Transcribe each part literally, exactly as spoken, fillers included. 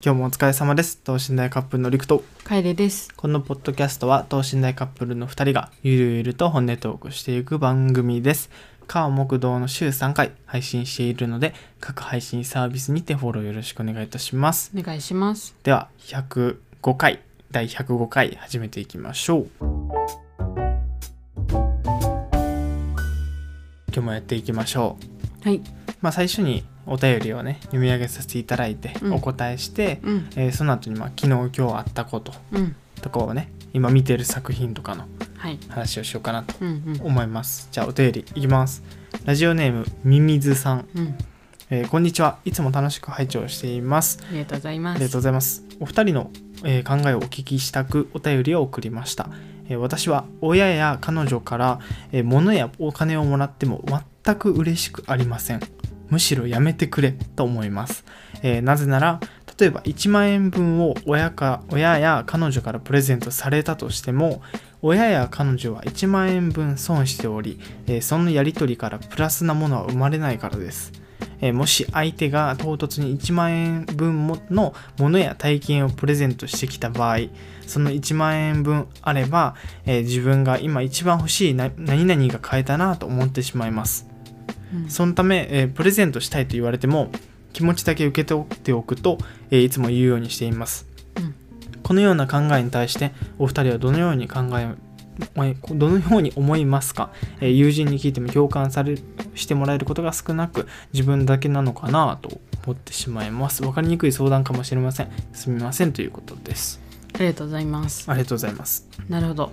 今日もお疲れ様です。等身大カップルのりくと楓です。このポッドキャストは等身大カップルのふたりがゆるゆると本音トークしていく番組です。火木土の週さんかい配信しているので、各配信サービスにてフォローよろしくお願いいたします。お願いします。ではひゃくごかい、だいひゃくごかい始めていきましょう。今日もやっていきましょう。はい、まあ最初にお便りをね、読み上げさせていただいて、うん、お答えして、うん、えー、その後にまあ昨日今日あったこと、うん、とかをね、今見てる作品とかの話をしようかなと思います、はい、うんうん、じゃあお便りいきます。ラジオネームみみずさん、うん、えー、こんにちは。いつも楽しく拝聴しています。ありがとうございます。ありがとうございます。お二人の、えー、考えをお聞きしたくお便りを送りました。えー、私は親や彼女から、えー、物やお金をもらっても全く嬉しくありません。むしろやめてくれと思います、えー、なぜなら例えばいちまんえんぶんを親か、親や彼女からプレゼントされたとしても、親や彼女はいちまんえんぶん損しており、えー、そのやり取りからプラスなものは生まれないからです。えー、もし相手が唐突にいちまんえんぶんのものや体験をプレゼントしてきた場合、そのいちまんえんぶんあれば、えー、自分が今一番欲しいな何々が買えたなと思ってしまいます。そのため、えー、プレゼントしたいと言われても気持ちだけ受け取っておくと、えー、いつも言うようにしています、うん、このような考えに対してお二人はどのように考えどのように思いますか？えー、友人に聞いても共感されしてもらえることが少なく、自分だけなのかなと思ってしまいます。分かりにくい相談かもしれません。すみませんということです。ありがとうございます。ありがとうございます。なるほど。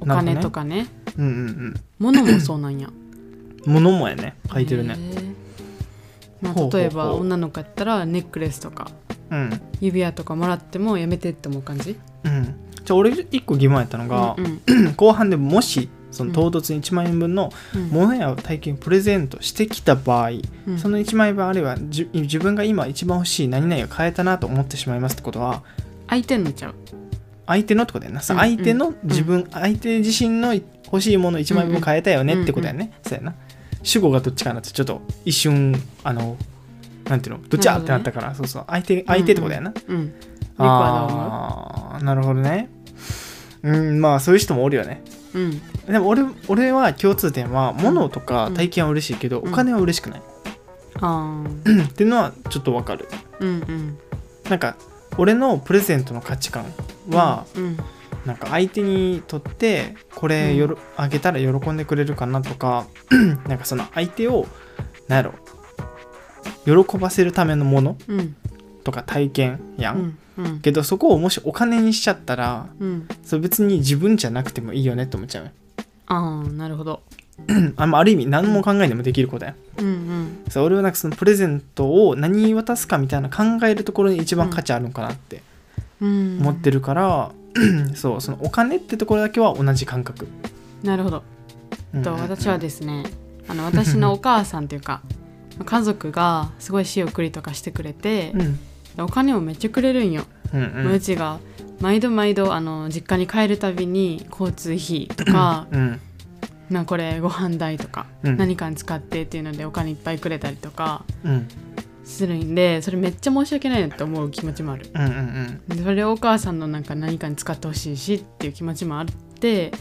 お金とかね、うんうんうん、物もそうなんや物もやね、書いてるね、まあ、例えばほうほうほう女の子やったらネックレスとか、うん、指輪とかもらってもやめてって思う感じ、うん、じゃあ俺一個疑問やったのが、うんうん、後半でもしその唐突にいちまんえんぶんの物や体験をプレゼントしてきた場合、うん、そのいちまんえんぶんあればじ自分が今一番欲しい何々が買えたなと思ってしまいますってことは、相手のちゃう相手のってことやな、うんうん、相手の自分、うん、相手自身の欲しいものいちまんえんぶん買えたよねってことやね、うんうんうん、そうやな。主語がどっちかなってちょっと一瞬あのなんていうのどっちゃってなったから、ね、そうそう相手相手ってことやな、うんうん、ああなるほどね。うんまあそういう人もおるよね、うん、でも 俺, 俺は共通点は物とか体験は嬉しいけど、うん、お金は嬉しくない、うん、っていうのはちょっとわかる、うんうん、なんか俺のプレゼントの価値観は、うんうん、なんか相手にとってこれよろ、うん、あげたら喜んでくれるかなとかなんかその相手を何やろ喜ばせるためのもの、うん、とか体験やん、うんうん、けどそこをもしお金にしちゃったら、うん、それ別に自分じゃなくてもいいよねって思っちゃう。ああなるほど。ある意味何も考えてもできる子だよ、うんうん、そう俺はなんかそのプレゼントを何渡すかみたいな考えるところに一番価値あるのかなって思ってるから、うんそうそのお金ってところだけは同じ感覚。なるほど、うんうんうん、私はですねあの私のお母さんというか家族がすごい仕送りとかしてくれて、うん、お金をめっちゃくれるんよ、うんうん、もううちが毎度毎度あの実家に帰るたびに交通費とか、うん、なんかこれご飯代とか、うん、何かに使ってっていうのでお金いっぱいくれたりとか、うんするんで、それめっちゃ申し訳ないなって思う気持ちもある、うんうんうん、それをお母さんのなんか何かに使ってほしいしっていう気持ちもあって、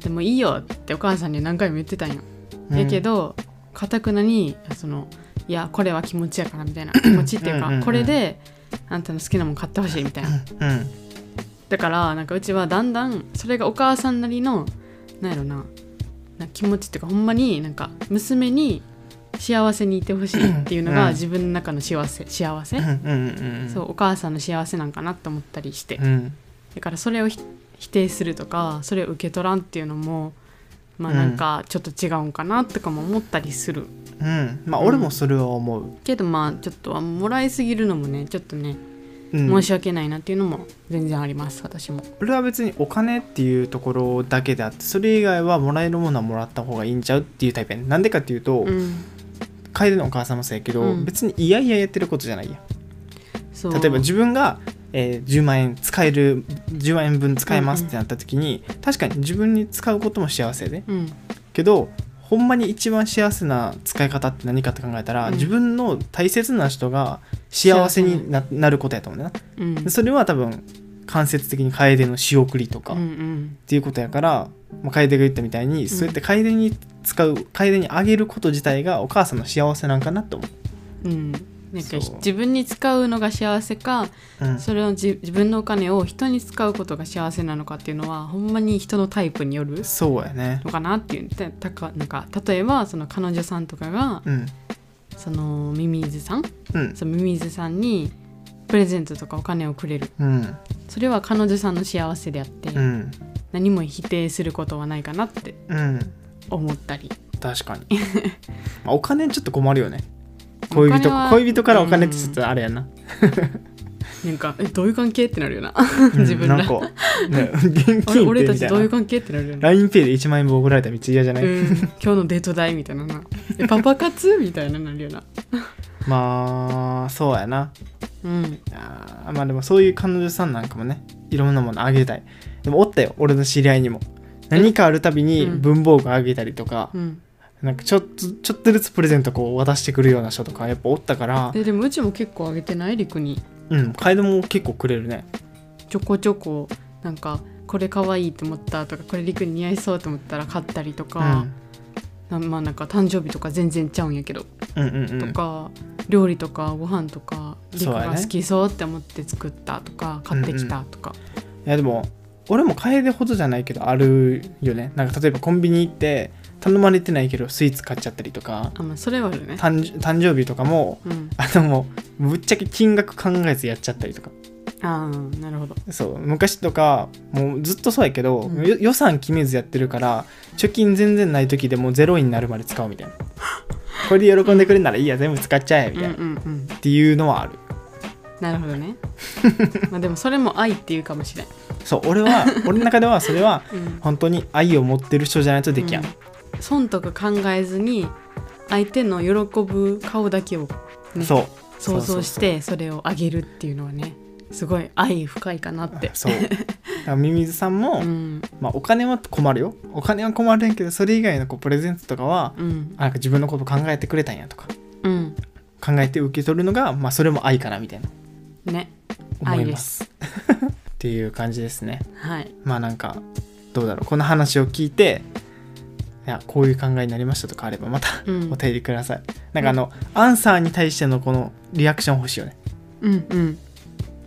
でもいいよってお母さんに何回も言ってたんよ、うん、やけど固くなにそのいやこれは気持ちやからみたいな気持ちっていうかうんうん、うん、これであんたの好きなもん買ってほしいみたいな、うんうん、だからなんかうちはだんだんそれがお母さんなりのなんやろな、なんか気持ちっていうかほんまになんか娘に幸せにいてほしいっていうのが自分の中の幸せ、うん、幸せ、うんうんうん、そうお母さんの幸せなんかなと思ったりして、うん、だからそれを否定するとかそれを受け取らんっていうのもまあなんかちょっと違うんかなとかも思ったりする、うんうん、まあ俺もそれは思う、うん、けどまあちょっともらいすぎるのもねちょっとね、うん、申し訳ないなっていうのも全然あります。私も俺は別にお金っていうところだけであってそれ以外はもらえるものはもらった方がいいんちゃうっていうタイプやね。なんでかっていうと、うん楓のお母さんもそうやけど、うん、別にいやいややってることじゃないや。そう例えば自分が、えー、じゅうまんえん使えるじゅうまんえんぶん使えますってなった時に、うんうん、確かに自分に使うことも幸せで、うん、けどほんまに一番幸せな使い方って何かって考えたら、うん、自分の大切な人が幸せに な, なることやと思うね、うん、それは多分間接的に楓の仕送りとかっていうことやから、うんうんまあ、楓が言ったみたいに、うん、そうやって楓に使う楓にあげること自体がお母さんの幸せなんかなと思う、うん、なんか自分に使うのが幸せか、うん、それを 自, 自分のお金を人に使うことが幸せなのかっていうのはほんまに人のタイプによるのかなっていう、そうやね、たかなんか例えばその彼女さんとかが、うん、そのミミズさん、うん、そのミミズさんにプレゼントとかお金をくれる、うん、それは彼女さんの幸せであって、うん、何も否定することはないかなって思ったり、うん、確かにまあお金ちょっと困るよね。恋人、恋人からお金ってちょっとあれやな、うん、なんかえどういう関係ってなるよな自分ら、うん、なんか、ね、現金って俺たちどういう関係ってなるよな。 ラインペイ でいちまん円分送られたらめっちゃ嫌じゃない、うん、今日のデート代みたいななえパパ活みたいななるよなまあそうやな、うん、あまあでもそういう彼女さんなんかもねいろんなものあげたい。でもおったよ俺の知り合いにも何かあるたびに文房具あげたりとか、うん、なんかちょっとちょっとずつプレゼントこう渡してくるような人とかやっぱおったから。で、でもうちも結構あげてないりくに、うん、カエルも結構くれるね。ちょこちょこなんかこれかわいいと思ったとかこれりくに似合いそうと思ったら買ったりとか、うん、まあなんか誕生日とか全然ちゃうんやけど、うんうんうん、とか料理とかご飯とかリカが好きそうって思って作ったとか、ね、買ってきたとか、うんうん、いやでも俺も楓ほどじゃないけどあるよね。なんか例えばコンビニ行って頼まれてないけどスイーツ買っちゃったりとか。あ、まあ、それはあるね。誕生日とかも、うん、あのもうぶっちゃけ金額考えずやっちゃったりとか。あー、なるほど。そう昔とかもうずっとそうやけど、うん、予算決めずやってるから貯金全然ない時でもゼロになるまで使うみたいなこれで喜んでくれるならいいや、うん、全部使っちゃえみたいな、うんうんうん、っていうのはある。なるほどねまあでもそれも愛っていうかもしれない。そう俺は俺の中ではそれは本当に愛を持ってる人じゃないとできやん、うん、損得考えずに相手の喜ぶ顔だけを、ね、そう想像してそれをあげるっていうのはねすごい愛深いかなってそうミミズさんも、うんまあ、お金は困るよ。お金は困るんやけどそれ以外のこうプレゼントとかは、うん、なんか自分のこと考えてくれたんやとか、うん、考えて受け取るのが、まあ、それも愛かなみたいなね愛ですっていう感じですね、はい、まあなんかどうだろうこの話を聞いていやこういう考えになりましたとかあればまた、うん、お便りください。なんかあの、うん、アンサーに対してのこのリアクション欲しいよね。うんうん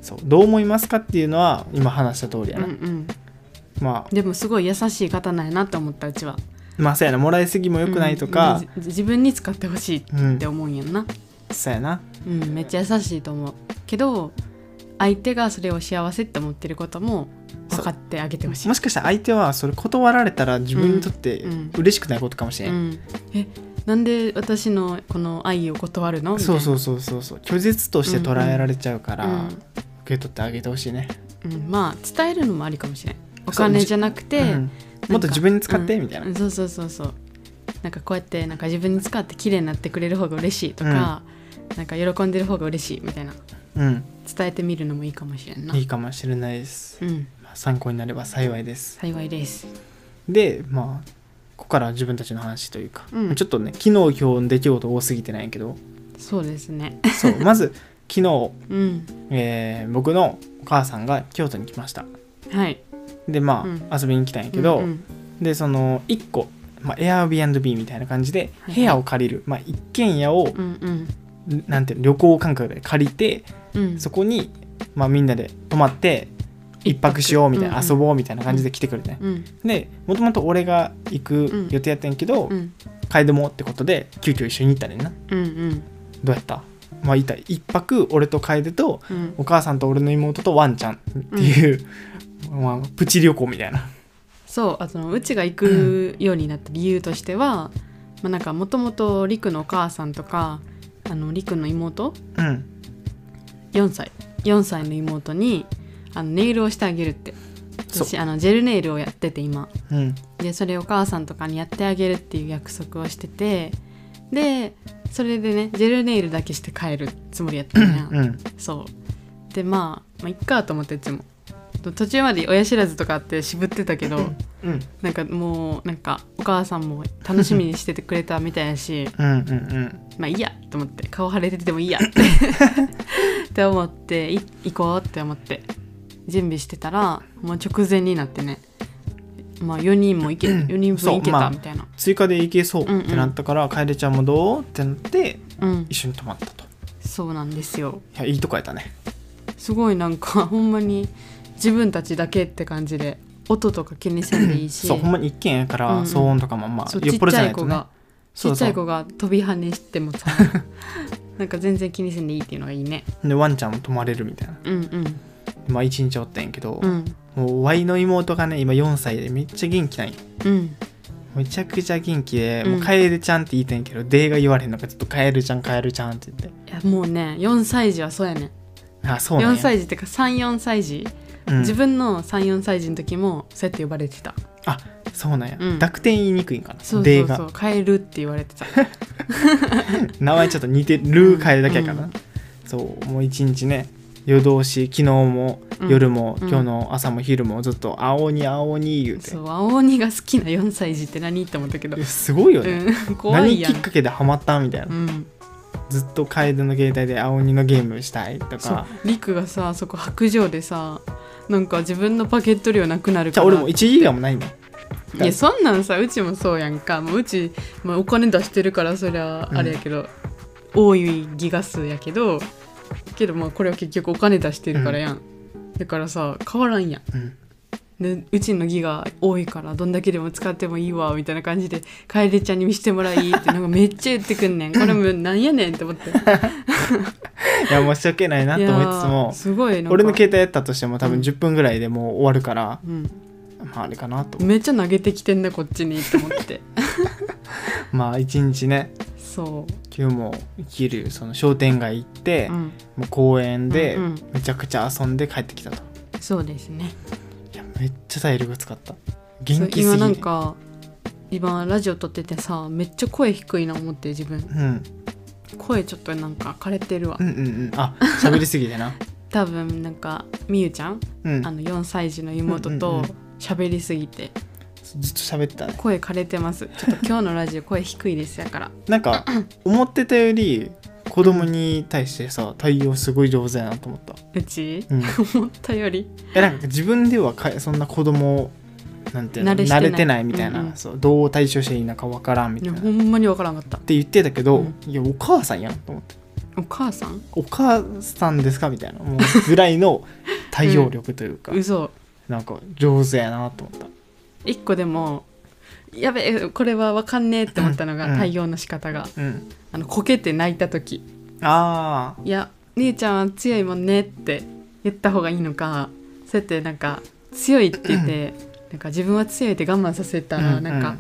そうどう思いますかっていうのは今話した通りやな、うんうんまあ、でもすごい優しい方なんやなと思った。うちはまあそうやなもらいすぎも良くないとか、うん、自分に使ってほしいって思うんやんな、うん、そうやな、うん、めっちゃ優しいと思うけど相手がそれを幸せって思ってることも分かってあげてほしい。もしかしたら相手はそれ断られたら自分にとって嬉しくないことかもしれん、うんうん、えなんで私のこの愛を断るのみたいなそうそうそうそう拒絶として捉えられちゃうから、うんうんうん受け取ってあげてほしいね、うん、まあ伝えるのもありかもしれない。お金じゃなくて、うん、もっと自分に使って、うん、みたいなそうそうそうそうなんかこうやってなんか自分に使って綺麗になってくれる方が嬉しいとか、うん、なんか喜んでる方が嬉しいみたいな、うん、伝えてみるのもいいかもしれんないいいかもしれないです、うんまあ、参考になれば幸いです幸いですでまあここから自分たちの話というか、うん、ちょっとね昨日今日の出来事多すぎてないけどそうですねそうまず昨日、うんえー、僕のお母さんが京都に来ました。はい。でまあ、うん、遊びに来たんやけど、うんうん、でそのいっこ、まあ、Airbnb みたいな感じで部屋を借りる、はいはい、まあ、一軒家を、うんうん、なんていうの旅行感覚で借りて、うん、そこに、まあ、みんなで泊まって一泊しようみたいな、うんうん、遊ぼうみたいな感じで来てくれて、うんうん、でもともと俺が行く予定やったんやけど、うん、楓もってことで急遽一緒に行ったねんな、うんうん、どうやったまあ、いた一泊俺と楓と、うん、お母さんと俺の妹とワンちゃんっていう、うんまあ、プチ旅行みたいな。そうあのうちが行くようになった理由としては、うんまあ、なんかもともとりくのお母さんとかあのりくの妹、うん、よんさいよんさいの妹にあのネイルをしてあげるって私あのジェルネイルをやってて今、うん、でそれをお母さんとかにやってあげるっていう約束をしててでそれでねジェルネイルだけして帰るつもりやったんや、うん、そうでまあ、まあ、いっかと思っていつも途中まで親知らずとかあって渋ってたけどうん、なんかもうなんかお母さんも楽しみにしててくれたみたいやしうんうん、うん、まあいいやと思って顔腫れててもいいやってって思って行こうって思って準備してたらもう直前になってね、まあ、よにんも行け、うん、よにんぶん行けたみたいな、まあ、追加で行けそうってなったから、うんうん、カエルちゃんもどうってなって、うん、一緒に泊まったと。そうなんですよ。いやいいとこやったね。すごいなんかほんまに自分たちだけって感じで音とか気にせんでいいしそうほんまに一軒やから、うんうん、騒音とかもまあよっぽどじゃないとね。ちっちゃい子が飛び跳ねしてもさなんか全然気にせんでいいっていうのがいいね。でワンちゃんも泊まれるみたいな、うんうん、まあ一日おったんやけど、うん、もうワイの妹がね今よんさいでめっちゃ元気なんよ、うん、めちゃくちゃ元気で、うん、もうカエルちゃんって言いたいんやけどデイが言われんのかちょっとカエルちゃんカエルちゃんって言って。いやもうねよんさい児はそうやね。ああそうなんや。よんさい児ってかさんよんさい児、うん、自分のさんよんさい児の時もそうやって呼ばれてた。あそうなんや、うん、濁点言いにくいんかな。そうそうそうカエルって言われてた名前ちょっと似てるカエルだけやからな、うんうん、そうもう一日ね夜通し昨日も夜も、うん、今日の朝も昼もずっと青鬼青鬼言うて。そう青鬼が好きなよんさい児って何って思ったけどすごいよね、うん、怖いやん。何きっかけでハマったみたいな、うんずっとカエルの携帯で青鬼のゲームしたいとか。リクがさそこ白状でさなんか自分のパケット量なくなるから。俺もいちギガもないね。いやそんなんさうちもそうやんか。もううち、まあ、お金出してるからそりゃあれやけど、うん、多いギガ数やけどけどまあこれは結局お金出してるからやん、うん、だからさ変わらんやん、うんでうちのギガ多いからどんだけでも使ってもいいわみたいな感じでカエルちゃんに見せてもらいってなんかめっちゃ言ってくんねんこれもなんやねんって思っていや申し訳ないなと思いつつもすごいなんか俺の携帯やったとしても多分じゅっぷんぐらいでもう終わるから、うん、まああれかなと思ってめっちゃ投げてきてんねこっちにって思ってまあ一日ねそう今日も生きるその商店街行って、うん、もう公園でめちゃくちゃ遊んで帰ってきたと、うんうん、そうですね。めっちゃ体力使った元気すぎ、ね、今なんか今ラジオ撮っててさめっちゃ声低いな思って自分、うん、声ちょっとなんか枯れてるわ、うんうんうん、あ喋りすぎてな多分なんかみゆちゃん、うん、あのよんさい児の妹と喋りすぎて、うんうんうん、ずっと喋ってた、ね、声枯れてますちょっと今日のラジオ声低いですやからなんか思ってたより子供に対してさ対応すごい上手やなと思った。うち、うん、思ったよりえなんか自分ではかそんな子供なんていうの慣れしてない、慣れてないみたいな、うんうん、そうどう対処していいのか分からんみたいな。いやほんまに分からんかったって言ってたけど、うん、いやお母さんやんと思って。お母さんお母さんですかみたいなもうぐらいの対応力というか、うん、嘘なんか上手やなと思った。一個でもやべえこれは分かんねえって思ったのが、うん、対応の仕方が、うん、あのこけて泣いた時あいや姉ちゃんは強いもんねって言った方がいいのかそうやってなんか強いって言ってなんか自分は強いって我慢させたら、うん、なんか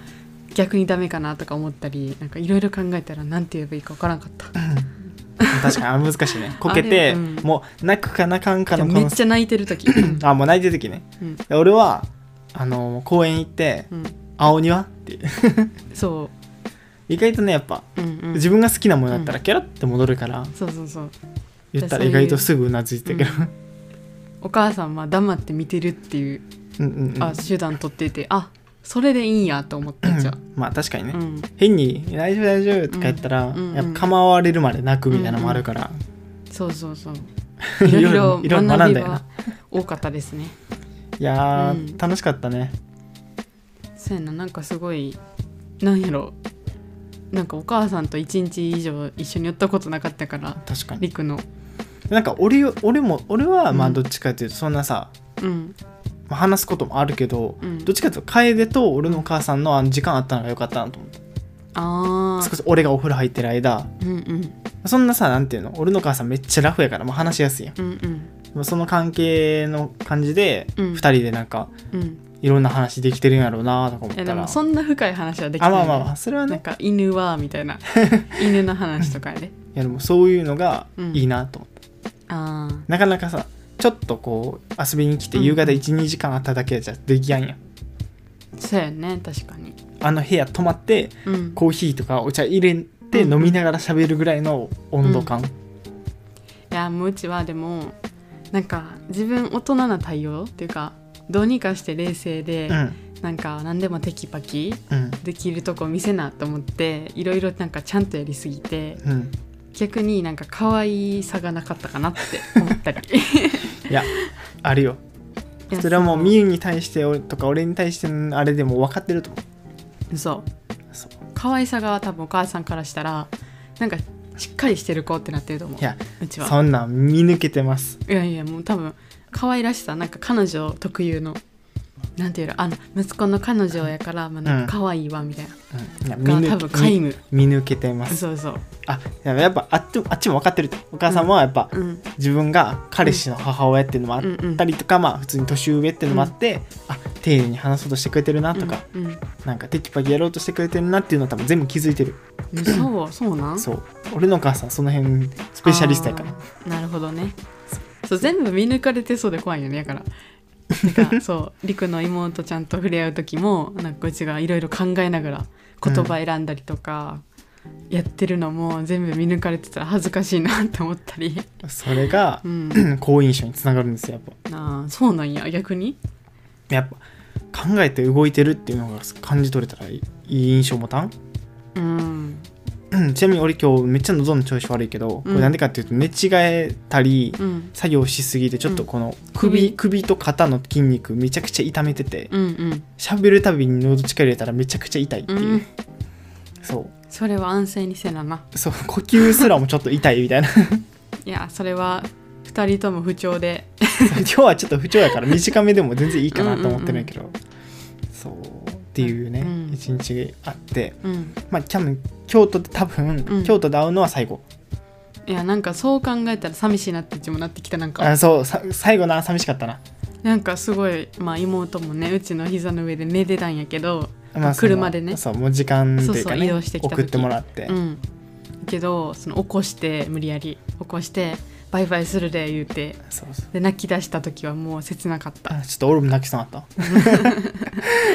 逆にダメかなとか思ったりなんかいろいろ考えたらなんて言えばいいか分からんかった、うん、確かに難しいねこけて、うん、もう泣くか泣かんかのめっちゃ泣いてる時あもう泣いてる時ね、うん、俺はあの公園行って、うん青鬼はってそう意外とねやっぱ、うんうん、自分が好きなものだったらキャラって戻るから、うん、そうそうそう言ったら意外とすぐうなずいてたけど、うん、お母さんは黙って見てるっていう、うんうんうん、あ手段取っててあそれでいいんやと思ったじゃ、うん、まあ確かにね、うん、変に大丈夫大丈夫とか言ったら、うんうんうん、やっぱ構われるまで泣くみたいなのもあるから、うんうん、そうそうそういろいろ学びが多かったですねいや、うん、楽しかったね。そうやな、なんかすごいなんやろなんかお母さんといちにち以上一緒に寄ったことなかったから確かにりくのなんか 俺, 俺も俺はまあどっちかっていうとそんなさ、うんまあ、話すこともあるけど、うん、どっちかっていうと楓と俺のお母さんのあの時間あったのが良かったなと思って、うん、あ少し俺がお風呂入ってる間、うんうん、そんなさなんていうの俺のお母さんめっちゃラフやから、まあ、話しやすいやん、うんうん、その関係の感じでふたりでなんか、うんうんいろんな話できてるんやろうなとか思ったらでもそんな深い話はできてない、ね、あまあまあ、まあ、それはねなんか犬はみたいな犬の話とかで、ね、いやでもそういうのがいいなと思った、うん、あなかなかさちょっとこう遊びに来て夕方 いち,に、うん、時間あっただけじゃできやんやそうやね確かにあの部屋泊まって、うん、コーヒーとかお茶入れて飲みながら喋るぐらいの温度感、うんうん、いやもううちはでもなんか自分大人な対応っていうかどうにかして冷静で、うん、なんか何でもテキパキできるとこ見せなと思って、うん、いろいろなんかちゃんとやりすぎて、うん、逆になんか可愛さがなかったかなって思ったりいやあるよ、それはもうみゆに対してとか俺に対してのあれでも分かってると思う。そうそう可愛さが多分お母さんからしたらなんかしっかりしてる子ってなってると思う。いやうちはそんなん見抜けてます。いやいやもう多分可愛らしさなんか彼女特有のなんていうの、あの息子の彼女やから、まあ、なんか可愛いわみたいな、うん、いやが多分皆無 見, 見抜けてます。そうそうあやっぱあ っ, あっちも分かってると。お母さんもやっぱ、うん、自分が彼氏の母親っていうのもあったりとか、うん、まあ普通に年上っていうのもあって、うん、あ丁寧に話そうとしてくれてるなとか、うんうん、なんかテキパキやろうとしてくれてるなっていうのは多分全部気づいてる。そうそうなんそう俺の母さんその辺スペシャリストやから。なるほどね。そう全部見抜かれてそうで怖いよね。だからなんかそうリクの妹ちゃんと触れ合う時もなんかうちがいろいろ考えながら言葉選んだりとかやってるのも全部見抜かれてたら恥ずかしいなと思ったりそれが、うん、好印象につながるんですよやっぱ。あそうなんや。逆にやっぱ考えて動いてるっていうのが感じ取れたらいい印象もたん、うん、ちなみに俺今日めっちゃ喉の調子悪いけど、うん、これなんでかっていうと寝違えたり、うん、作業しすぎてちょっとこの 首,、うん、首と肩の筋肉めちゃくちゃ痛めてて、うんうん、しゃべるたびに喉力入れたらめちゃくちゃ痛いっていう、うん、そうそれは安静にせなな。そう呼吸すらもちょっと痛いみたいないやそれはふたりとも不調で今日はちょっと不調やから短めでも全然いいかなと思ってるんやけど、うんうんうん、そうっていうね一、うん、日あって、うん、まあ京都で多分、うん、京都で会うのは最後。いやなんかそう考えたら寂しいなってうちもなってきた。なんかあそう最後な寂しかったな。なんかすごい、まあ、妹もねうちの膝の上で寝てたんやけど、まあ、車でねそうもう時間というかねそうそう移動してきた時送ってもらって、うん、けどその起こして無理やり起こしてバイバイするで言うてそうそうで泣き出した時はもう切なかった。ちょっと俺も泣きそうになった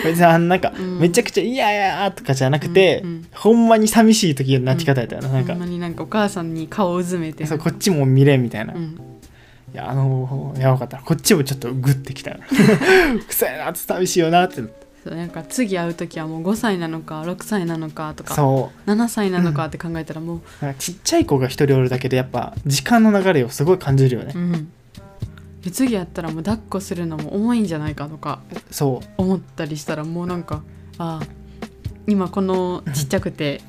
別になんか、うん、めちゃくちゃいやいやとかじゃなくて、うんうん、ほんまに寂しい時の泣き方やったよな、うん、なんかほんまになんかお母さんに顔をうずめてそうこっちも見れみたいな、うん、いやあのやばかったこっちもちょっとグッてきたよくさいなって寂しいよなってなんか次会う時はもうごさいなのかろくさいなのかとかそうななさいなのかって考えたらもう、うん、ちっちゃい子が一人おるだけでやっぱ時間の流れをすごい感じるよね、うん、次やったらもう抱っこするのも重いんじゃないかとかそう思ったりしたらもうなんかあ今このちっちゃくて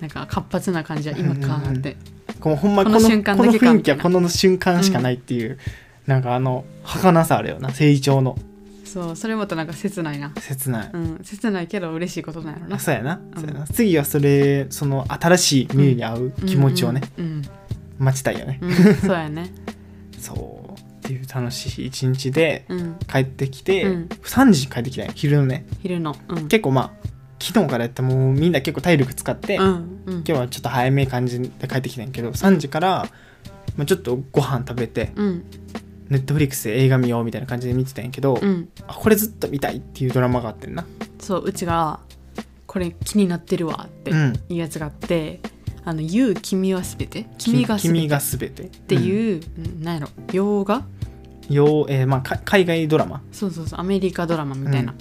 なんか活発な感じは今かなって、うんうん、ほんまこの瞬間だけかこの雰囲気はこの瞬間しかないっていう、うん、なんかあの儚さあるよな成長の。そうそれまたなんか切ないな切ない、うん、切ないけど嬉しいことなんやろな。そうや な,、うん、そうやな次はそれその新しいミュウに会う気持ちをね、うんうんうん、待ちたいよね、うん、そうやねそうっていう楽しい一日で帰ってきて、うん、さんじに帰ってきたよ昼のね昼の、うん、結構まあ昨日からやってもうみんな結構体力使って、うんうん、今日はちょっと早め感じで帰ってきたんやけどさんじから、まあ、ちょっとご飯食べて、うんネットフリックスで映画見ようみたいな感じで見てたんやけど、うん、あこれずっと見たいっていうドラマがあってんな。そううちがこれ気になってるわっていうやつがあって、うん、あの You 君はすべて君がすべてっていう、うん、なんやろ洋画洋、えーまあ、か海外ドラマそうそうそうアメリカドラマみたいな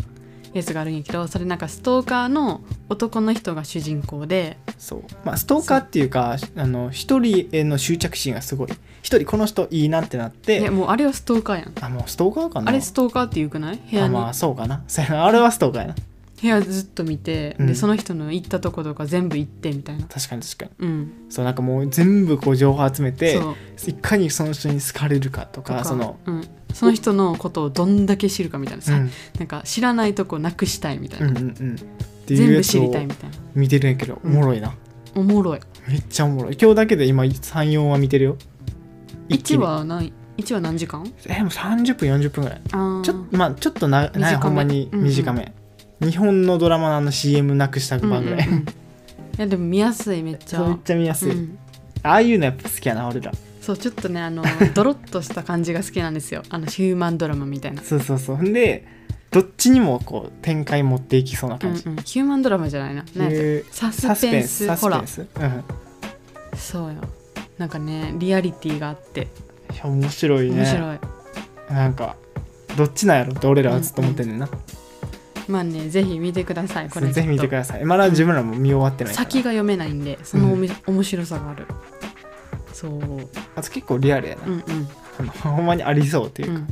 やつがあるんやけど、うん、それなんかストーカーの男の人が主人公でそう、まあ、ストーカーっていうかあの一人への執着心がすごい一人この人いいなってなって、ね、もうあれはストーカーやん。あもうストーカーかなあれストーカーって言うくない部屋に あ,、まあそうかなあれはストーカーやな部屋ずっと見て、うん、でその人の行ったとことか全部行ってみたいな。確かに確かに、うん、そうなんかもう全部こう情報集めていかにその人に好かれるかと か, とか そ, の、うん、その人のことをどんだけ知るかみたいなさ、うん、なんか知らないとこなくしたいみたいな、うんうんうん、っていうやつを全部知りたいみたいな見てるんやけどおもろいな、うん、おもろいめっちゃおもろい。今日だけで今 さん,よん 話見てるよ。いち は, 何いちは何時間？えー、もうさんじゅっぷんよんじゅっぷんぐらいあ ち, ょ、まあ、ちょっとなないほんまに短め、うんうん、日本のドラマ の, あの シーエム なくした番ぐらい、うんうんうん、いやでも見やすいめっちゃめっちゃ見やすい、うん、ああいうのやっぱ好きやな俺ら。そうちょっとねあのドロッとした感じが好きなんですよあのヒューマンドラマみたいなそうそうそうでどっちにもこう展開持っていきそうな感じ、うんうん、ヒューマンドラマじゃないなサスペンスホラー、うん、そうよなんかねリアリティがあっていや面白いね面白いなんかどっちなんやろって俺らはずっと思ってんねんな、うんうん、まあね、ぜひ見てください。これぜひ見てください。まだ自分らも見終わってないから、うん、先が読めないんで、そのおみ、うん、面白さがある。そう。あと結構リアルやな。うんうん、あのほんまにありそうっていうか、うん、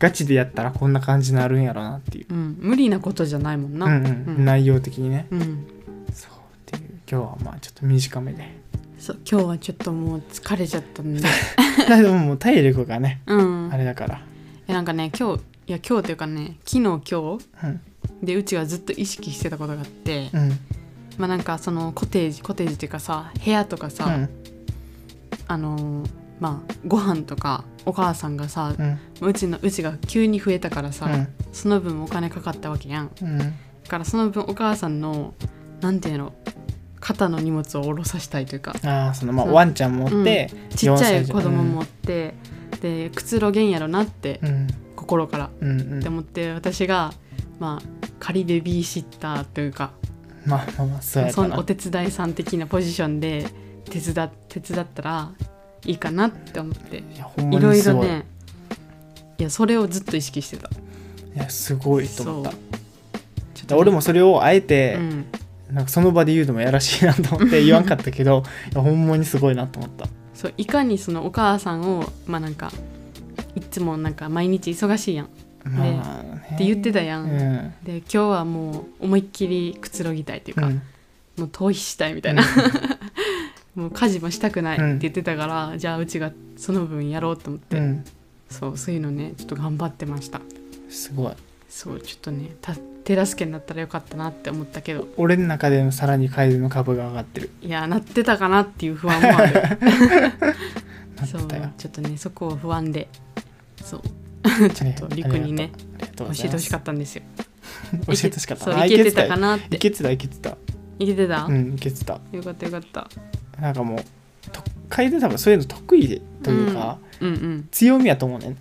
ガチでやったらこんな感じになるんやろなっていう。うん、無理なことじゃないもんな。うんうんうん、内容的にね。うん、そうっていう。今日はまあちょっと短めで。そう今日はちょっともう疲れちゃったんで。でももう体力がね、うん、あれだから。えなんかね今日いや今日というかね昨日今日、うん、でうちがずっと意識してたことがあって、うん、まあなんかそのコテージコテージっていうかさ部屋とかさ、うん、あのまあご飯とかお母さんがさ、うん、うちのうちが急に増えたからさ、うん、その分お金かかったわけやん、うん、だからその分お母さんのなんていうの肩の荷物を下ろさせたいというかあその、まあ、そのワンちゃん持って、うん、ちっちゃい子供持って、うん、でくつろげんやろなって、うん、心から、うんうん、って思って私が、まあ、仮ベビーシッターというか、まあまあまあ、そうやったなそのお手伝いさん的なポジションで手伝、手伝ったらいいかなって思っていろいろねいやそれをずっと意識してたいやすごいと思った、ちょっとね、俺もそれをあえて、うんなんかその場で言うのもやらしいなと思って言わんかったけどいやほんまにすごいなと思ったそういかにそのお母さんをまあなんかいつもなんか毎日忙しいやん、まあね、って言ってたやん、うん、で今日はもう思いっきりくつろぎたいっていうか、うん、もう逃避したいみたいな、うん、もう家事もしたくないって言ってたから、うん、じゃあうちがその分やろうと思って、うん、そうそういうのねちょっと頑張ってましたすごいそうちょっとねた手助けになったらよかったなって思ったけど俺の中でもさらにカエルの株が上がってるいやなってたかなっていう不安もあるなってたよそうちょっとねそこを不安でそうちょっとリクにね教えてほしかったんですよ教えてほしかったいけてたかなっていけてたいけてたいけてたうんいけてたよかったよかったなんかもうカエル多分そういうの得意というか、うんうんうん、強みやと思うね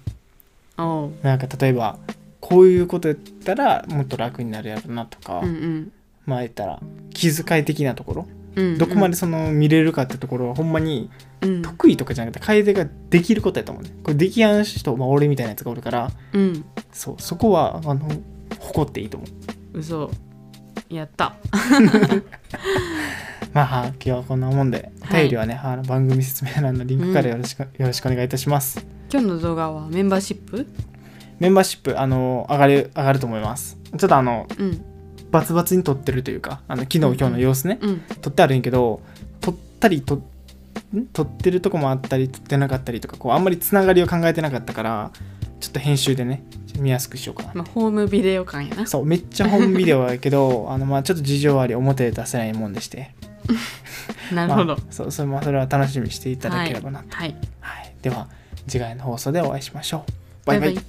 おうなんか例えばこういうことやったらもっと楽になるやろなとか、うんうん、まあ言ったら気遣い的なところ、うんうん、どこまでその見れるかってところはほんまに得意とかじゃなくて楓ができることやと思うねこれできやん人、まあ、俺みたいなやつがおるから、うん、そうそこはあの誇っていいと思う嘘やったまあ今日はこんなもんでお便りはね、はい、あの番組説明欄のリンクからよろしく、うん、よろしくお願いいたします今日の動画はメンバーシップメンバーシップあの 上がる、上がると思いますちょっとあの、うん、バツバツに撮ってるというかあの昨日今日の様子ね、うんうん、撮ってあるんやけど撮ったり撮ってるとこもあったり撮ってなかったりとかこうあんまりつながりを考えてなかったからちょっと編集でね見やすくしようかな、まあ、ホームビデオ感やなそうめっちゃホームビデオやけどあの、まあ、ちょっと事情あり表で出せないもんでしてなるほど、まあ、そう、それもそれは楽しみにしていただければなと、はいはいはい、では次回の放送でお会いしましょうバイバイ、バイバイ